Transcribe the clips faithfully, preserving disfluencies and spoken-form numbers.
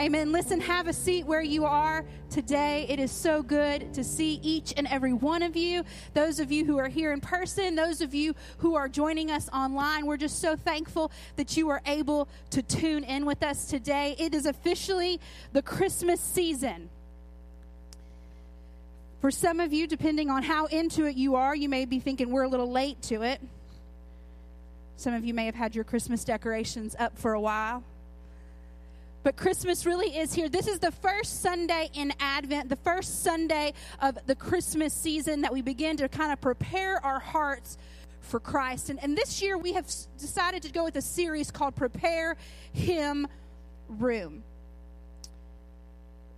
Amen. Listen, have a seat where you are today. It is so good to see each and every one of you. Those of you who are here in person, those of you who are joining us online, we're just so thankful that you are able to tune in with us today. It is officially the Christmas season. For some of you, depending on how into it you are, you may be thinking we're a little late to it. Some of you may have had your Christmas decorations up for a while. But Christmas really is here. This is the first Sunday in Advent, the first Sunday of the Christmas season that we begin to kind of prepare our hearts for Christ. And, and this year we have decided to go with a series called Prepare Him Room.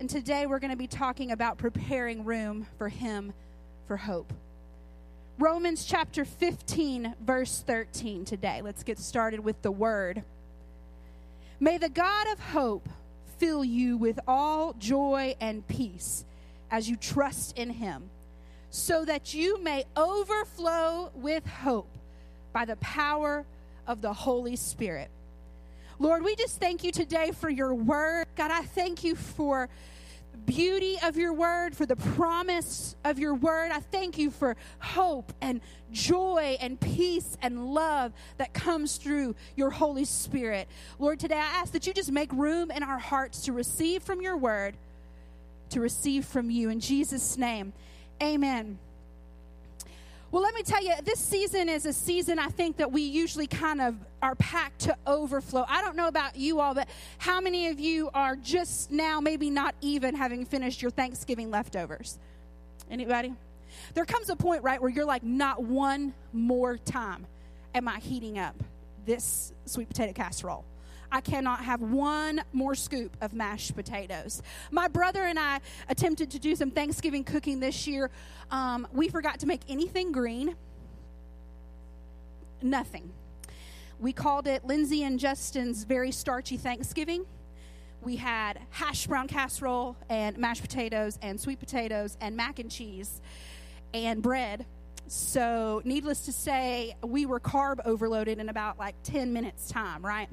And today we're going to be talking about preparing room for Him, for hope. Romans chapter fifteen, verse thirteen today. Let's get started with the word. May the God of hope fill you with all joy and peace as you trust in Him, so that you may overflow with hope by the power of the Holy Spirit. Lord, we just thank you today for your word. God, I thank you for the beauty of your word, for the promise of your word. I thank you for hope and joy and peace and love that comes through your Holy Spirit. Lord, today I ask that you just make room in our hearts to receive from your word, to receive from you. In Jesus' name, amen. Well, let me tell you, this season is a season I think that we usually kind of are packed to overflow. I don't know about you all, but how many of you are just now maybe not even having finished your Thanksgiving leftovers? Anybody? There comes a point, right, where you're like, not one more time am I heating up this sweet potato casserole. I cannot have one more scoop of mashed potatoes. My brother and I attempted to do some Thanksgiving cooking this year. Um, we forgot to make anything green. Nothing. We called it Lindsay and Justin's Very Starchy Thanksgiving. We had hash brown casserole and mashed potatoes and sweet potatoes and mac and cheese and bread. So needless to say, we were carb overloaded in about like ten minutes time, right?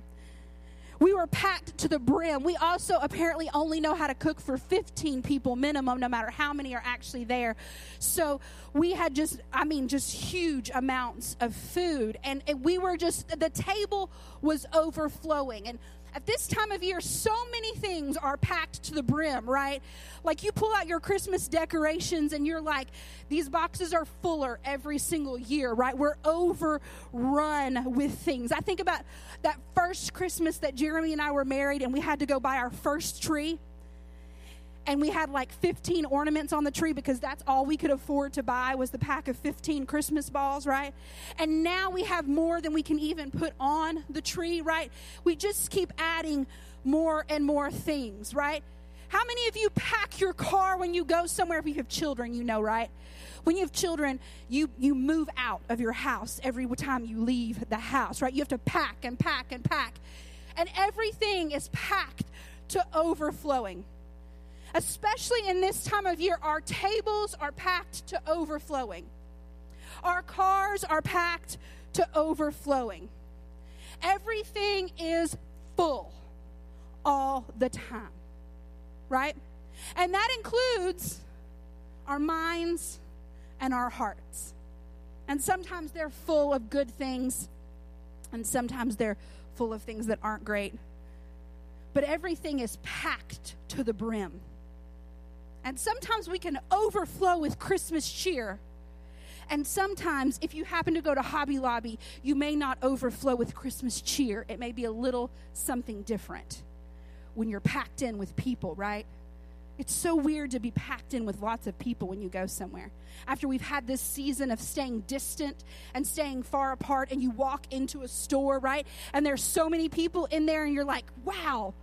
We were packed to the brim. We also apparently only know how to cook for fifteen people minimum, no matter how many are actually there. So we had just, I mean, just huge amounts of food. And, and we were just, the table was overflowing. And at this time of year, so many things are packed to the brim, right? Like you pull out your Christmas decorations and you're like, these boxes are fuller every single year, right? We're overrun with things. I think about that first Christmas that Jeremy and I were married and we had to go buy our first tree. And we had like fifteen ornaments on the tree because that's all we could afford to buy was the pack of fifteen Christmas balls, right? And now we have more than we can even put on the tree, right? We just keep adding more and more things, right? How many of you pack your car when you go somewhere? If you have children, you know, right? When you have children, you, you move out of your house every time you leave the house, right? You have to pack and pack and pack. And everything is packed to overflowing. Especially in this time of year, our tables are packed to overflowing. Our cars are packed to overflowing. Everything is full all the time, right? And that includes our minds and our hearts. And sometimes they're full of good things, and sometimes they're full of things that aren't great. But everything is packed to the brim. And sometimes we can overflow with Christmas cheer. And sometimes, if you happen to go to Hobby Lobby, you may not overflow with Christmas cheer. It may be a little something different when you're packed in with people, right? It's so weird to be packed in with lots of people when you go somewhere. After we've had this season of staying distant and staying far apart, and you walk into a store, right? And there's so many people in there, and you're like, wow.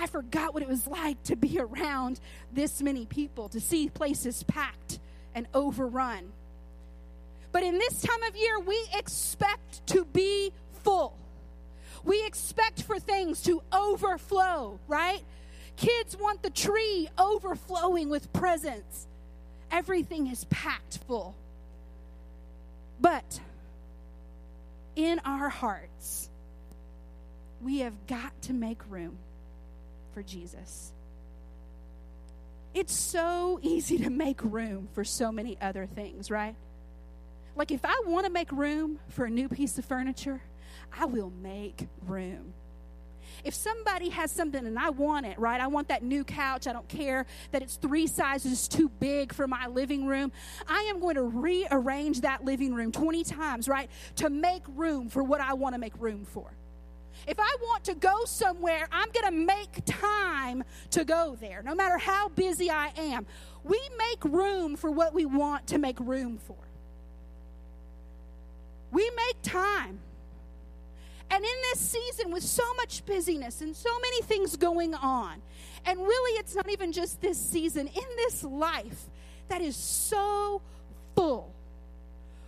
I forgot what it was like to be around this many people, to see places packed and overrun. But in this time of year, we expect to be full. We expect for things to overflow, right? Kids want the tree overflowing with presents. Everything is packed full. But in our hearts, we have got to make room. for Jesus. It's so easy to make room for so many other things, right? Like if I want to make room for a new piece of furniture, I will make room. If somebody has something and I want it, right? I want that new couch. I don't care that it's three sizes too big for my living room. I am going to rearrange that living room twenty times, right? To make room for what I want to make room for. If I want to go somewhere, I'm going to make time to go there, no matter how busy I am. We make room for what we want to make room for. We make time. And in this season, with so much busyness and so many things going on, and really it's not even just this season, in this life that is so full,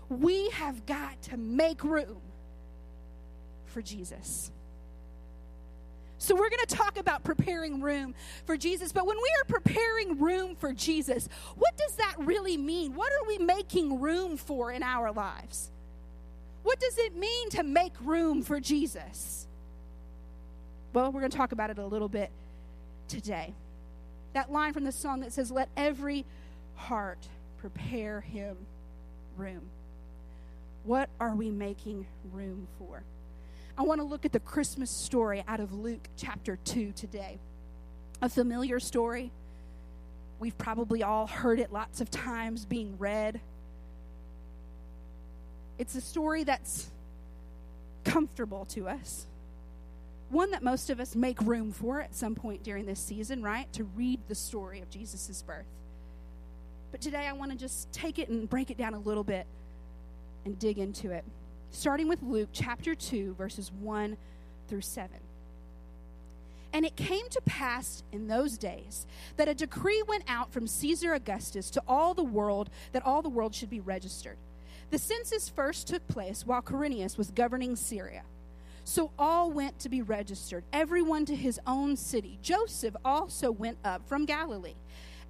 we have got to make room for Jesus. So we're going to talk about preparing room for Jesus, but when we are preparing room for Jesus, what does that really mean? What are we making room for in our lives? What does it mean to make room for Jesus? Well, we're going to talk about it a little bit today. That line from the song that says, "Let every heart prepare him room." What are we making room for? I want to look at the Christmas story out of Luke chapter two today. A familiar story. We've probably all heard it lots of times being read. It's a story that's comfortable to us. One that most of us make room for at some point during this season, right? To read the story of Jesus' birth. But today I want to just take it and break it down a little bit and dig into it. Starting with Luke chapter two, verses one through seven. "And it came to pass in those days that a decree went out from Caesar Augustus to all the world that all the world should be registered. The census first took place while Quirinius was governing Syria. So all went to be registered, everyone to his own city. Joseph also went up from Galilee,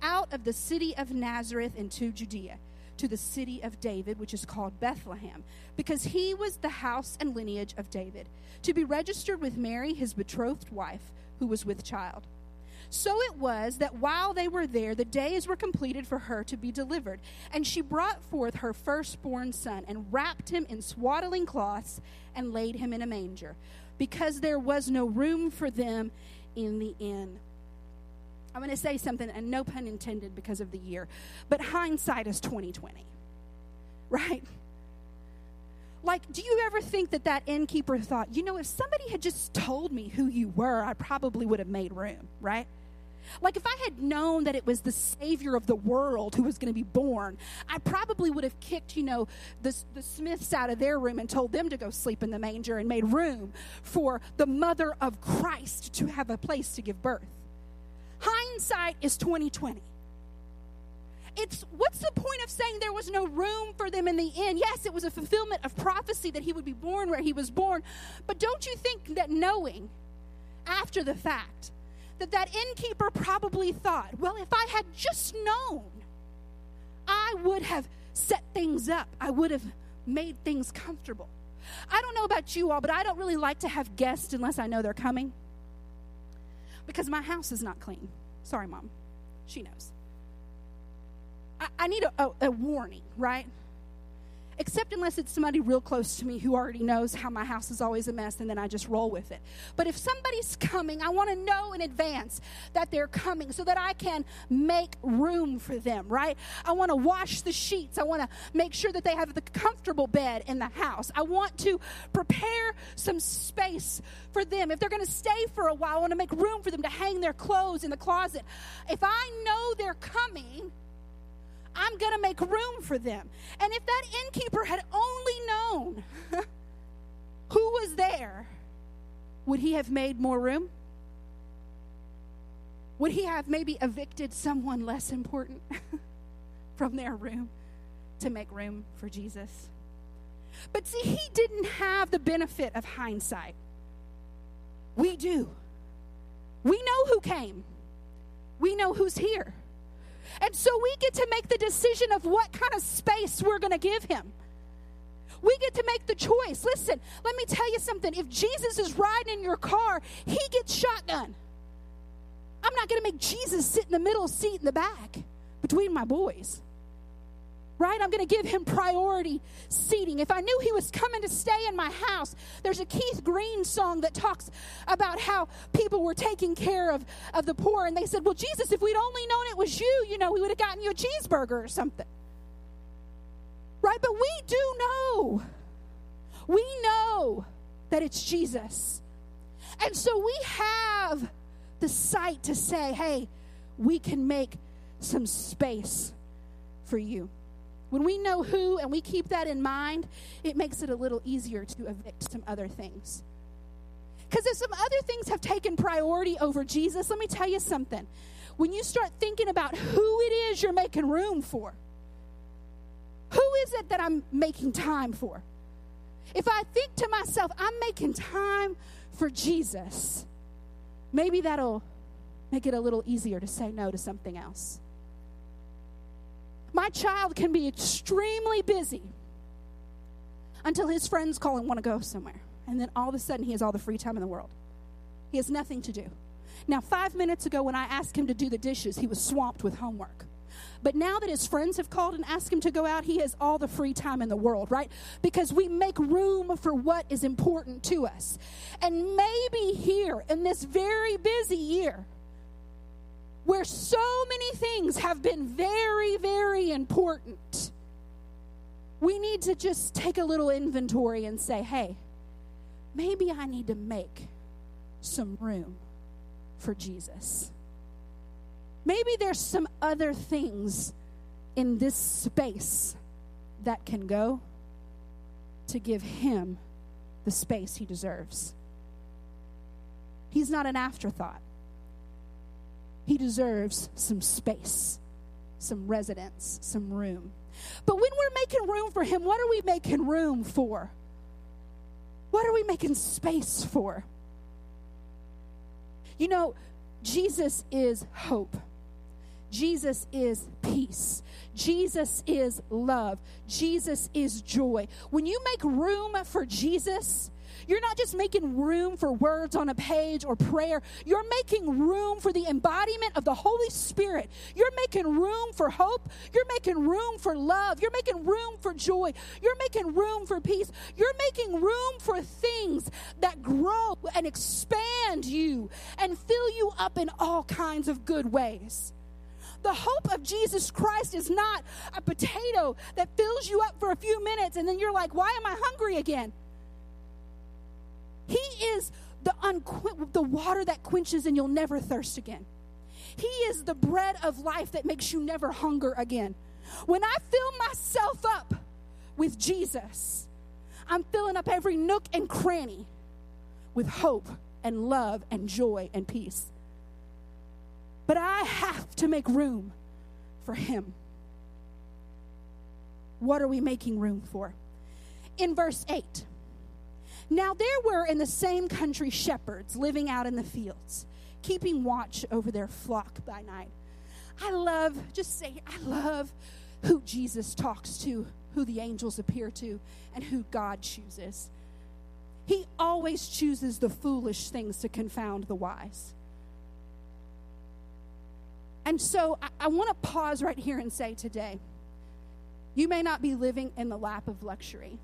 out of the city of Nazareth into Judea, to the city of David, which is called Bethlehem, because he was the house and lineage of David, to be registered with Mary, his betrothed wife, who was with child. So it was that while they were there, the days were completed for her to be delivered. And she brought forth her firstborn son and wrapped him in swaddling cloths and laid him in a manger, because there was no room for them in the inn." I'm going to say something, and no pun intended because of the year, but hindsight is twenty twenty, right? Like, do you ever think that that innkeeper thought, you know, if somebody had just told me who you were, I probably would have made room, right? Like, if I had known that it was the Savior of the world who was going to be born, I probably would have kicked, you know, the, the Smiths out of their room and told them to go sleep in the manger and made room for the mother of Christ to have a place to give birth. Hindsight is twenty twenty. It's, what's the point of saying there was no room for them in the end? Yes, it was a fulfillment of prophecy that he would be born where he was born. But don't you think that knowing after the fact that that innkeeper probably thought, well, if I had just known, I would have set things up. I would have made things comfortable. I don't know about you all, but I don't really like to have guests unless I know they're coming, because my house is not clean. Sorry, Mom. She knows. I need a, a, a warning, right? Except unless it's somebody real close to me who already knows how my house is always a mess, and then I just roll with it. But if somebody's coming, I want to know in advance that they're coming so that I can make room for them, right? I want to wash the sheets. I want to make sure that they have the comfortable bed in the house. I want to prepare some space for them. If they're going to stay for a while, I want to make room for them to hang their clothes in the closet. If I know they're coming, I'm going to make room for them. And if that innkeeper had only known who was there, would he have made more room? Would he have maybe evicted someone less important from their room to make room for Jesus? But see, he didn't have the benefit of hindsight. We do. We know who came. We know who's here. And so we get to make the decision of what kind of space we're going to give him. We get to make the choice. Listen, let me tell you something. If Jesus is riding in your car, he gets shotgun. I'm not going to make Jesus sit in the middle seat in the back between my boys. Right? I'm going to give him priority seating. If I knew he was coming to stay in my house, there's a Keith Green song that talks about how people were taking care of, of the poor. And they said, well, Jesus, if we'd only known it was you, you know, we would have gotten you a cheeseburger or something. Right? But we do know. We know that it's Jesus. And so we have the sight to say, hey, we can make some space for you. When we know who and we keep that in mind, it makes it a little easier to evict some other things. Because if some other things have taken priority over Jesus, let me tell you something. When you start thinking about who it is you're making room for, who is it that I'm making time for? If I think to myself, I'm making time for Jesus, maybe that'll make it a little easier to say no to something else. My child can be extremely busy until his friends call and want to go somewhere. And then all of a sudden, he has all the free time in the world. He has nothing to do. Now, five minutes ago when I asked him to do the dishes, he was swamped with homework. But now that his friends have called and asked him to go out, he has all the free time in the world, right? Because we make room for what is important to us. And maybe here in this very busy year, where so many things have been very, very important, we need to just take a little inventory and say, hey, maybe I need to make some room for Jesus. Maybe there's some other things in this space that can go to give him the space he deserves. He's not an afterthought. He deserves some space, some residence, some room. But when we're making room for him, what are we making room for? What are we making space for? You know, Jesus is hope. Jesus is peace. Jesus is love. Jesus is joy. When you make room for Jesus, you're not just making room for words on a page or prayer. You're making room for the embodiment of the Holy Spirit. You're making room for hope. You're making room for love. You're making room for joy. You're making room for peace. You're making room for things that grow and expand you and fill you up in all kinds of good ways. The hope of Jesus Christ is not a potato that fills you up for a few minutes and then you're like, why am I hungry again? He is the unqu- the water that quenches and you'll never thirst again. He is the bread of life that makes you never hunger again. When I fill myself up with Jesus, I'm filling up every nook and cranny with hope and love and joy and peace. But I have to make room for him. What are we making room for? In verse eight. Now there were in the same country shepherds living out in the fields, keeping watch over their flock by night. I love, just say, I love who Jesus talks to, who the angels appear to, and who God chooses. He always chooses the foolish things to confound the wise. And so I, I want to pause right here and say today, you may not be living in the lap of luxury.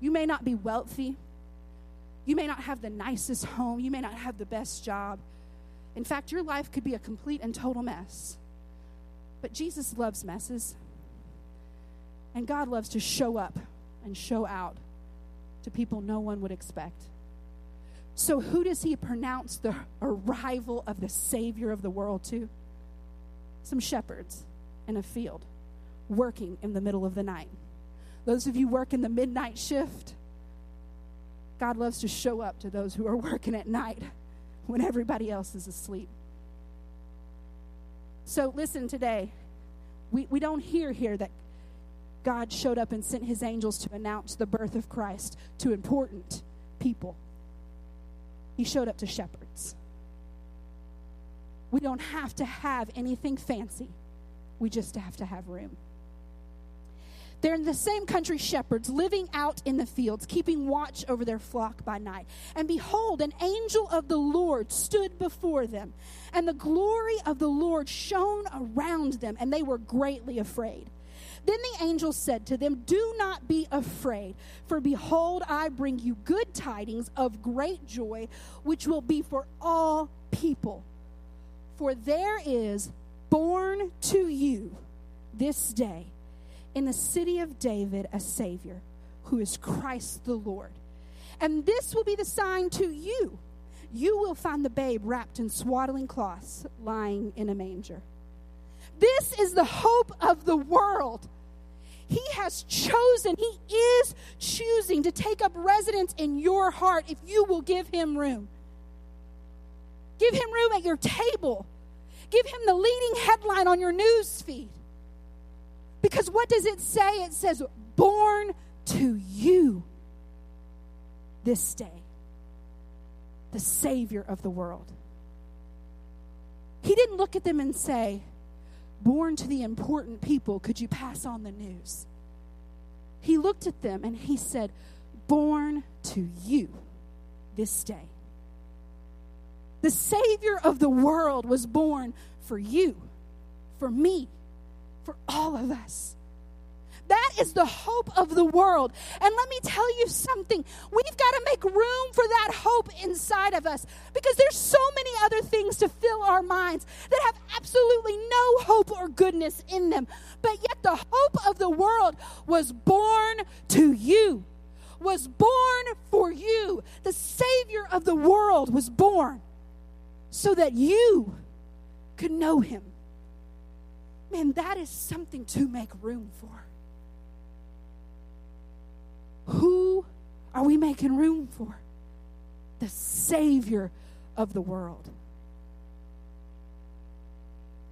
You may not be wealthy. You may not have the nicest home. You may not have the best job. In fact, your life could be a complete and total mess. But Jesus loves messes. And God loves to show up and show out to people no one would expect. So who does he pronounce the arrival of the Savior of the world to? Some shepherds in a field working in the middle of the night. Those of you working the midnight shift, God loves to show up to those who are working at night when everybody else is asleep. So listen today, we, we don't hear here that God showed up and sent his angels to announce the birth of Christ to important people. He showed up to shepherds. We don't have to have anything fancy. We just have to have room. They're in the same country shepherds, living out in the fields, keeping watch over their flock by night. And behold, an angel of the Lord stood before them, and the glory of the Lord shone around them, and they were greatly afraid. Then the angel said to them, "Do not be afraid, for behold, I bring you good tidings of great joy, which will be for all people. For there is born to you this day in the city of David a Savior, who is Christ the Lord. And this will be the sign to you. You will find the babe wrapped in swaddling cloths, lying in a manger." This is the hope of the world. He has chosen, he is choosing to take up residence in your heart if you will give him room. Give him room at your table. Give him the leading headline on your news feed. Because what does it say? It says, born to you this day, the Savior of the world. He didn't look at them and say, born to the important people, could you pass on the news? He looked at them and he said, born to you this day. The Savior of the world was born for you, for me, for all of us. That is the hope of the world. And let me tell you something. We've got to make room for that hope inside of us, because there's so many other things to fill our minds that have absolutely no hope or goodness in them. But yet the hope of the world was born to you, was born for you. The Savior of the world was born so that you could know him. Man, that is something to make room for. Who are we making room for? The Savior of the world.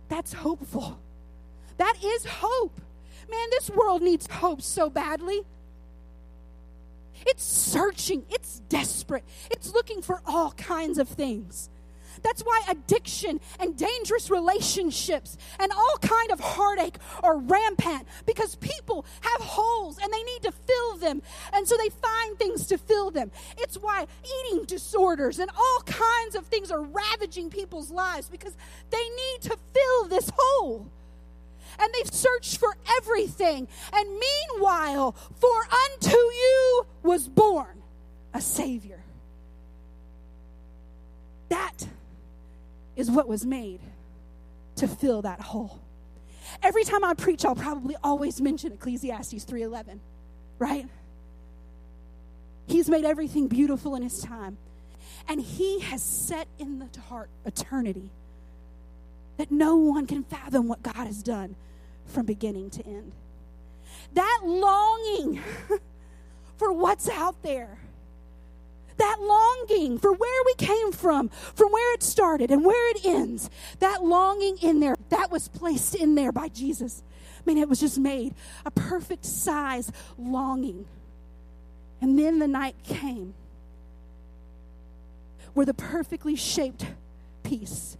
That's hopeful. That is hope. Man, this world needs hope so badly. It's searching. It's desperate. It's looking for all kinds of things. That's why addiction and dangerous relationships and all kind of heartache are rampant, because people have holes and they need to fill them, and so they find things to fill them. It's why eating disorders and all kinds of things are ravaging people's lives, because they need to fill this hole. And they've searched for everything. And meanwhile, for unto you was born a Savior. That is what was made to fill that hole. Every time I preach, I'll probably always mention Ecclesiastes three eleven, right? He's made everything beautiful in his time. And he has set in the heart eternity, that no one can fathom what God has done from beginning to end. That longing for what's out there, that longing for where we came from, from where it started and where it ends, that longing in there, that was placed in there by Jesus. I mean, it was just made a perfect size longing. And then the night came where the perfectly shaped piece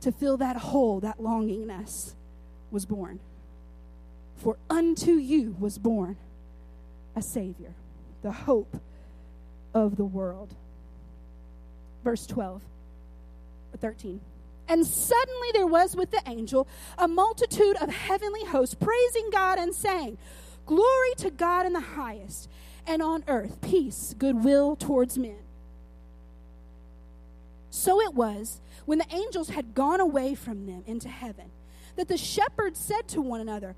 to fill that hole, that longing in us, was born. For unto you was born a Savior, the hope of the world. Verse twelve, thirteen. And suddenly there was with the angel a multitude of heavenly hosts, praising God and saying, "Glory to God in the highest, and on earth peace, goodwill towards men." So it was, when the angels had gone away from them into heaven, that the shepherds said to one another,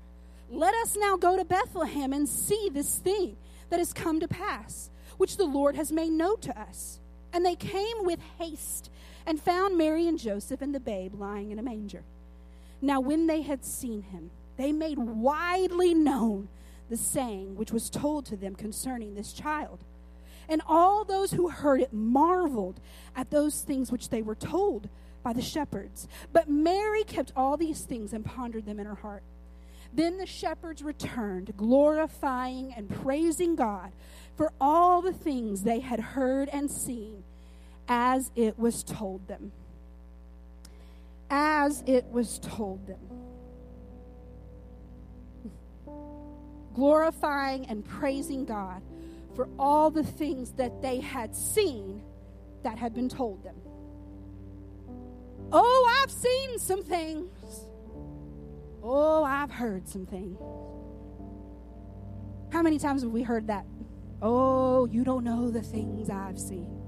"Let us now go to Bethlehem and see this thing that has come to pass, which the Lord has made known to us." And they came with haste and found Mary and Joseph and the babe lying in a manger. Now when they had seen him, they made widely known the saying which was told to them concerning this child. And all those who heard it marveled at those things which they were told by the shepherds. But Mary kept all these things and pondered them in her heart. Then the shepherds returned, glorifying and praising God for all the things they had heard and seen, as it was told them. As it was told them. glorifying and praising God for all the things that they had seen that had been told them. Oh, I've seen some things. Oh, I've heard some things. How many times have we heard that? Oh, you don't know the things I've seen.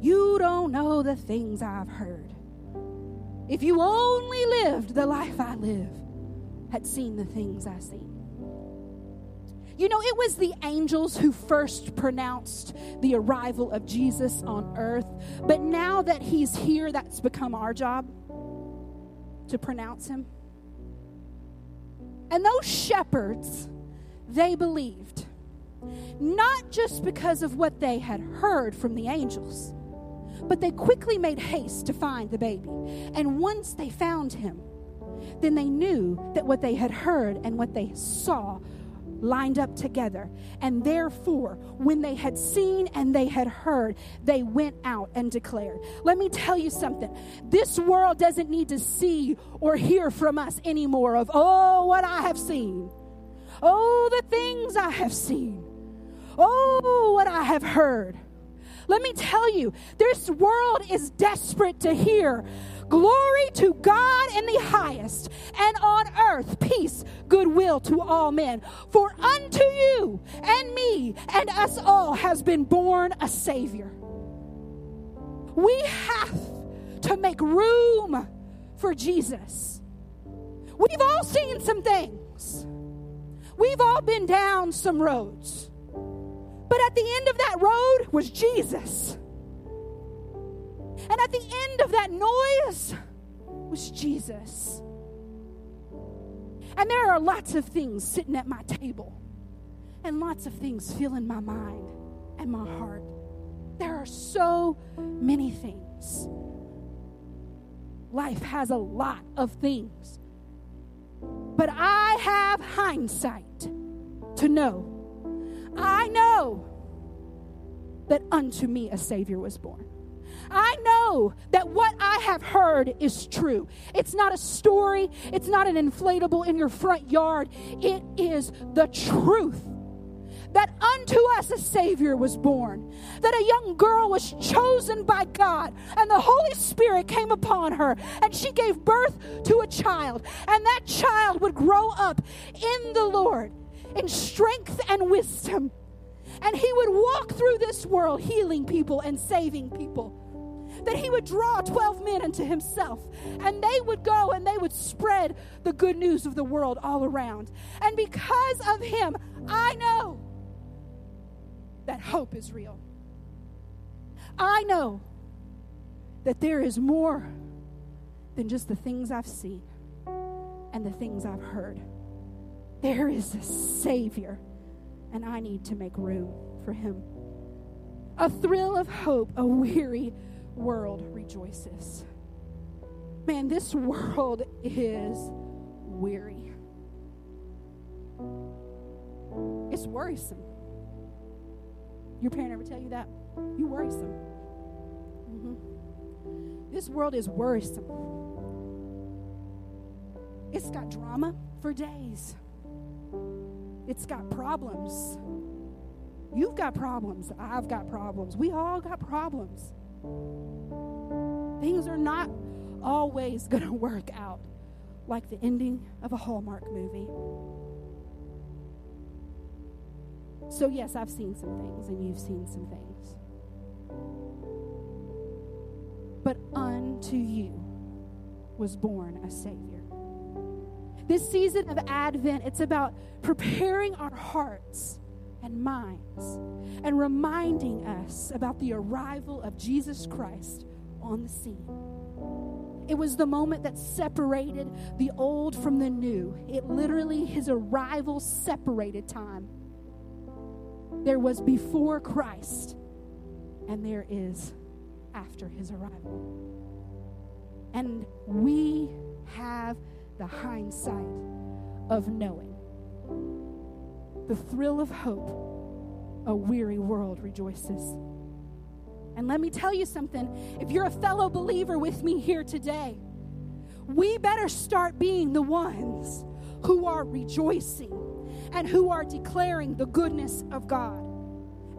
You don't know the things I've heard. If you only lived the life I live, had seen the things I've seen. You know, it was the angels who first pronounced the arrival of Jesus on earth. But now that he's here, that's become our job to pronounce him. And those shepherds, they believed, not just because of what they had heard from the angels, but they quickly made haste to find the baby. And once they found him, then they knew that what they had heard and what they saw lined up together. And therefore, when they had seen and they had heard, they went out and declared. Let me tell you something. This world doesn't need to see or hear from us anymore of, oh, what I have seen. Oh, the things I have seen. Oh, what I have heard. Let me tell you, this world is desperate to hear glory to God in the highest, and on earth peace, goodwill to all men. For unto you and me and us all has been born a Savior. We have to make room for Jesus. We've all seen some things. We've all been down some roads. But at the end of that road was Jesus. And at the end of that noise was Jesus. And there are lots of things sitting at my table. And lots of things filling my mind and my heart. There are so many things. Life has a lot of things. But I have hindsight to know. I know that unto me a Savior was born. I know that what I have heard is true. It's not a story. It's not an inflatable in your front yard. It is the truth. That unto us a Savior was born. That a young girl was chosen by God. And the Holy Spirit came upon her. And she gave birth to a child. And that child would grow up in the Lord, in strength and wisdom. And he would walk through this world healing people and saving people. That he would draw twelve men unto himself. And they would go and they would spread the good news of the world all around. And because of him, I know that hope is real. I know that there is more than just the things I've seen and the things I've heard. There is a Savior. And I need to make room for him. A thrill of hope, a weary world rejoices. Man, this world is weary. It's worrisome. Your parent ever tell you that? You worrisome. Mm-hmm. This world is worrisome. It's got drama for days. It's got problems. You've got problems. I've got problems. We all got problems. Things are not always going to work out like the ending of a Hallmark movie. So yes, I've seen some things and you've seen some things. But unto you was born a Savior. This season of Advent, it's about preparing our hearts and minds and reminding us about the arrival of Jesus Christ on the scene. It was the moment that separated the old from the new. It literally, his arrival separated time. There was before Christ, and there is after his arrival. And we have the hindsight of knowing. The thrill of hope, a weary world rejoices. And let me tell you something. If you're a fellow believer with me here today, we better start being the ones who are rejoicing and who are declaring the goodness of God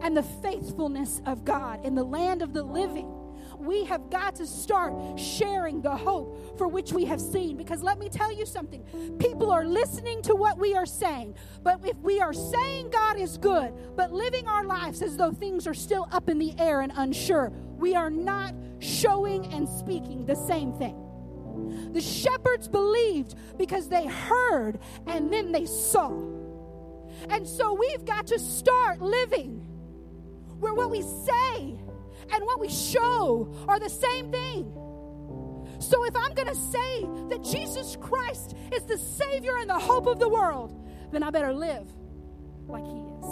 and the faithfulness of God in the land of the living. We have got to start sharing the hope for which we have seen. Because let me tell you something. People are listening to what we are saying. But if we are saying God is good, but living our lives as though things are still up in the air and unsure, we are not showing and speaking the same thing. The shepherds believed because they heard and then they saw. And so we've got to start living where what we say and what we show are the same thing. So if I'm going to say that Jesus Christ is the Savior and the hope of the world, then I better live like He is.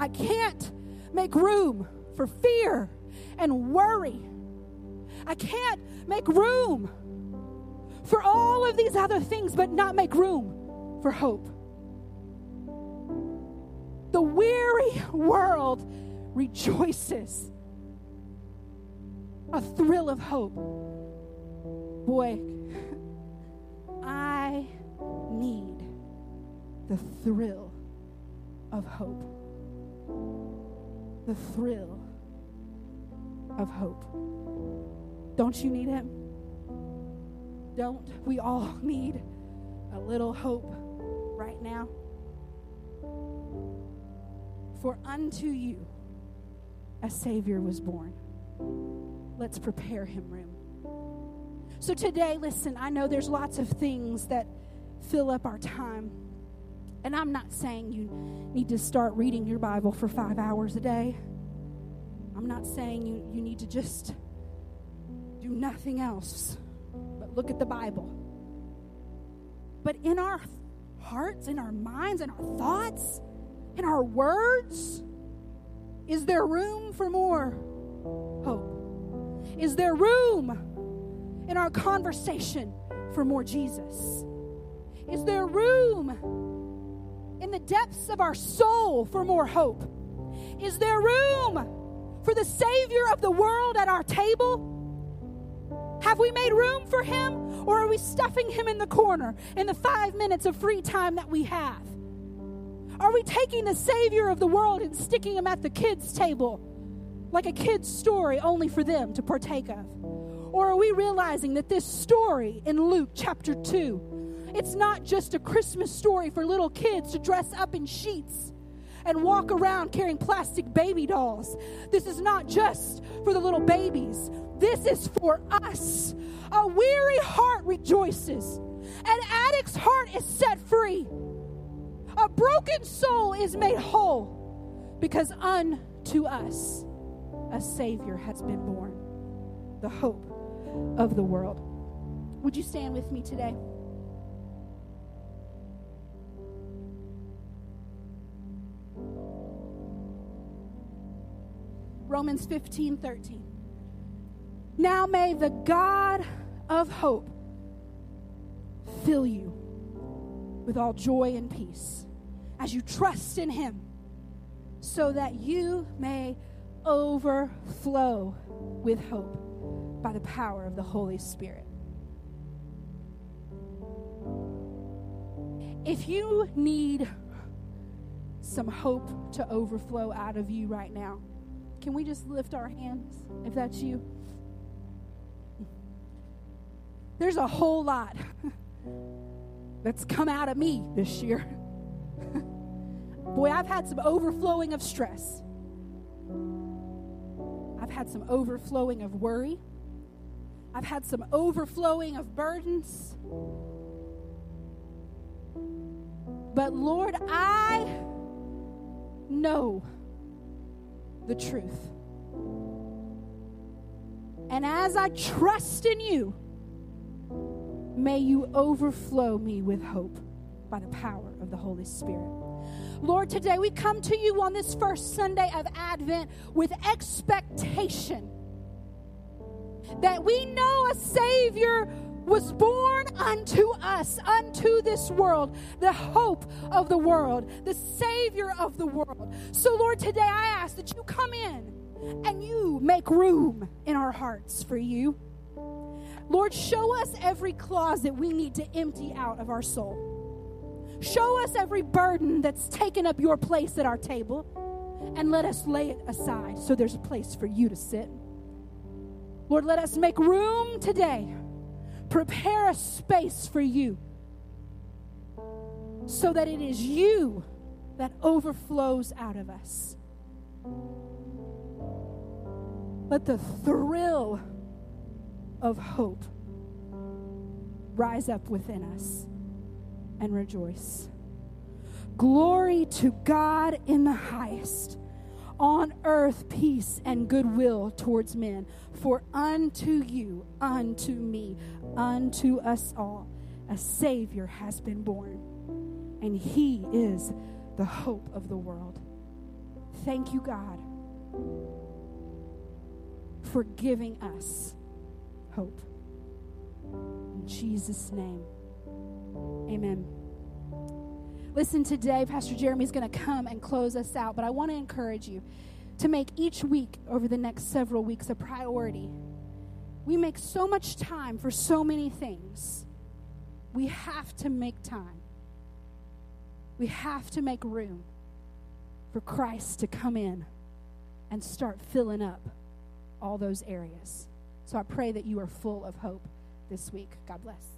I can't make room for fear and worry. I can't make room for all of these other things, but not make room for hope. The weary world rejoices. A thrill of hope. Boy, I need the thrill of hope. The thrill of hope. Don't you need him? Don't we all need a little hope right now? For unto you a Savior was born. Let's prepare him room. So today, listen, I know there's lots of things that fill up our time. And I'm not saying you need to start reading your Bible for five hours a day. I'm not saying you, you need to just do nothing else but look at the Bible. But in our hearts, in our minds, in our thoughts, in our words, is there room for more hope? Is there room in our conversation for more Jesus? Is there room in the depths of our soul for more hope? Is there room for the Savior of the world at our table? Have we made room for him, or are we stuffing him in the corner in the five minutes of free time that we have? Are we taking the Savior of the world and sticking him at the kids' table like a kid's story only for them to partake of? Or are we realizing that this story in Luke chapter two, it's not just a Christmas story for little kids to dress up in sheets and walk around carrying plastic baby dolls. This is not just for the little babies. This is for us. A weary heart rejoices. An addict's heart is set free. A broken soul is made whole, because unto us a Savior has been born, the hope of the world. Would you stand with me today? Romans fifteen thirteen. Now may the God of hope fill you with all joy and peace as you trust in him, so that you may overflow with hope by the power of the Holy Spirit. If you need some hope to overflow out of you right now, can we just lift our hands if that's you? There's a whole lot that's come out of me this year. Boy, I've had some overflowing of stress. I've had some overflowing of worry. I've had some overflowing of burdens. But Lord, I know the truth. And as I trust in you, may you overflow me with hope by the power of the Holy Spirit. Lord, today we come to you on this first Sunday of Advent with expectation that we know a Savior was born unto us, unto this world, the hope of the world, the Savior of the world. So, Lord, today I ask that you come in and you make room in our hearts for you. Lord, show us every closet we need to empty out of our soul. Show us every burden that's taken up your place at our table, and let us lay it aside so there's a place for you to sit. Lord, let us make room today. Prepare a space for you so that it is you that overflows out of us. Let the thrill of hope rise up within us and rejoice. Glory to God in the highest. On earth, peace and goodwill towards men. For unto you, unto me, unto us all, a Savior has been born. And he is the hope of the world. Thank you, God, for giving us hope. In Jesus' name, amen. Listen, today, Pastor Jeremy's going to come and close us out, but I want to encourage you to make each week over the next several weeks a priority. We make so much time for so many things. We have to make time. We have to make room for Christ to come in and start filling up all those areas. So I pray that you are full of hope this week. God bless.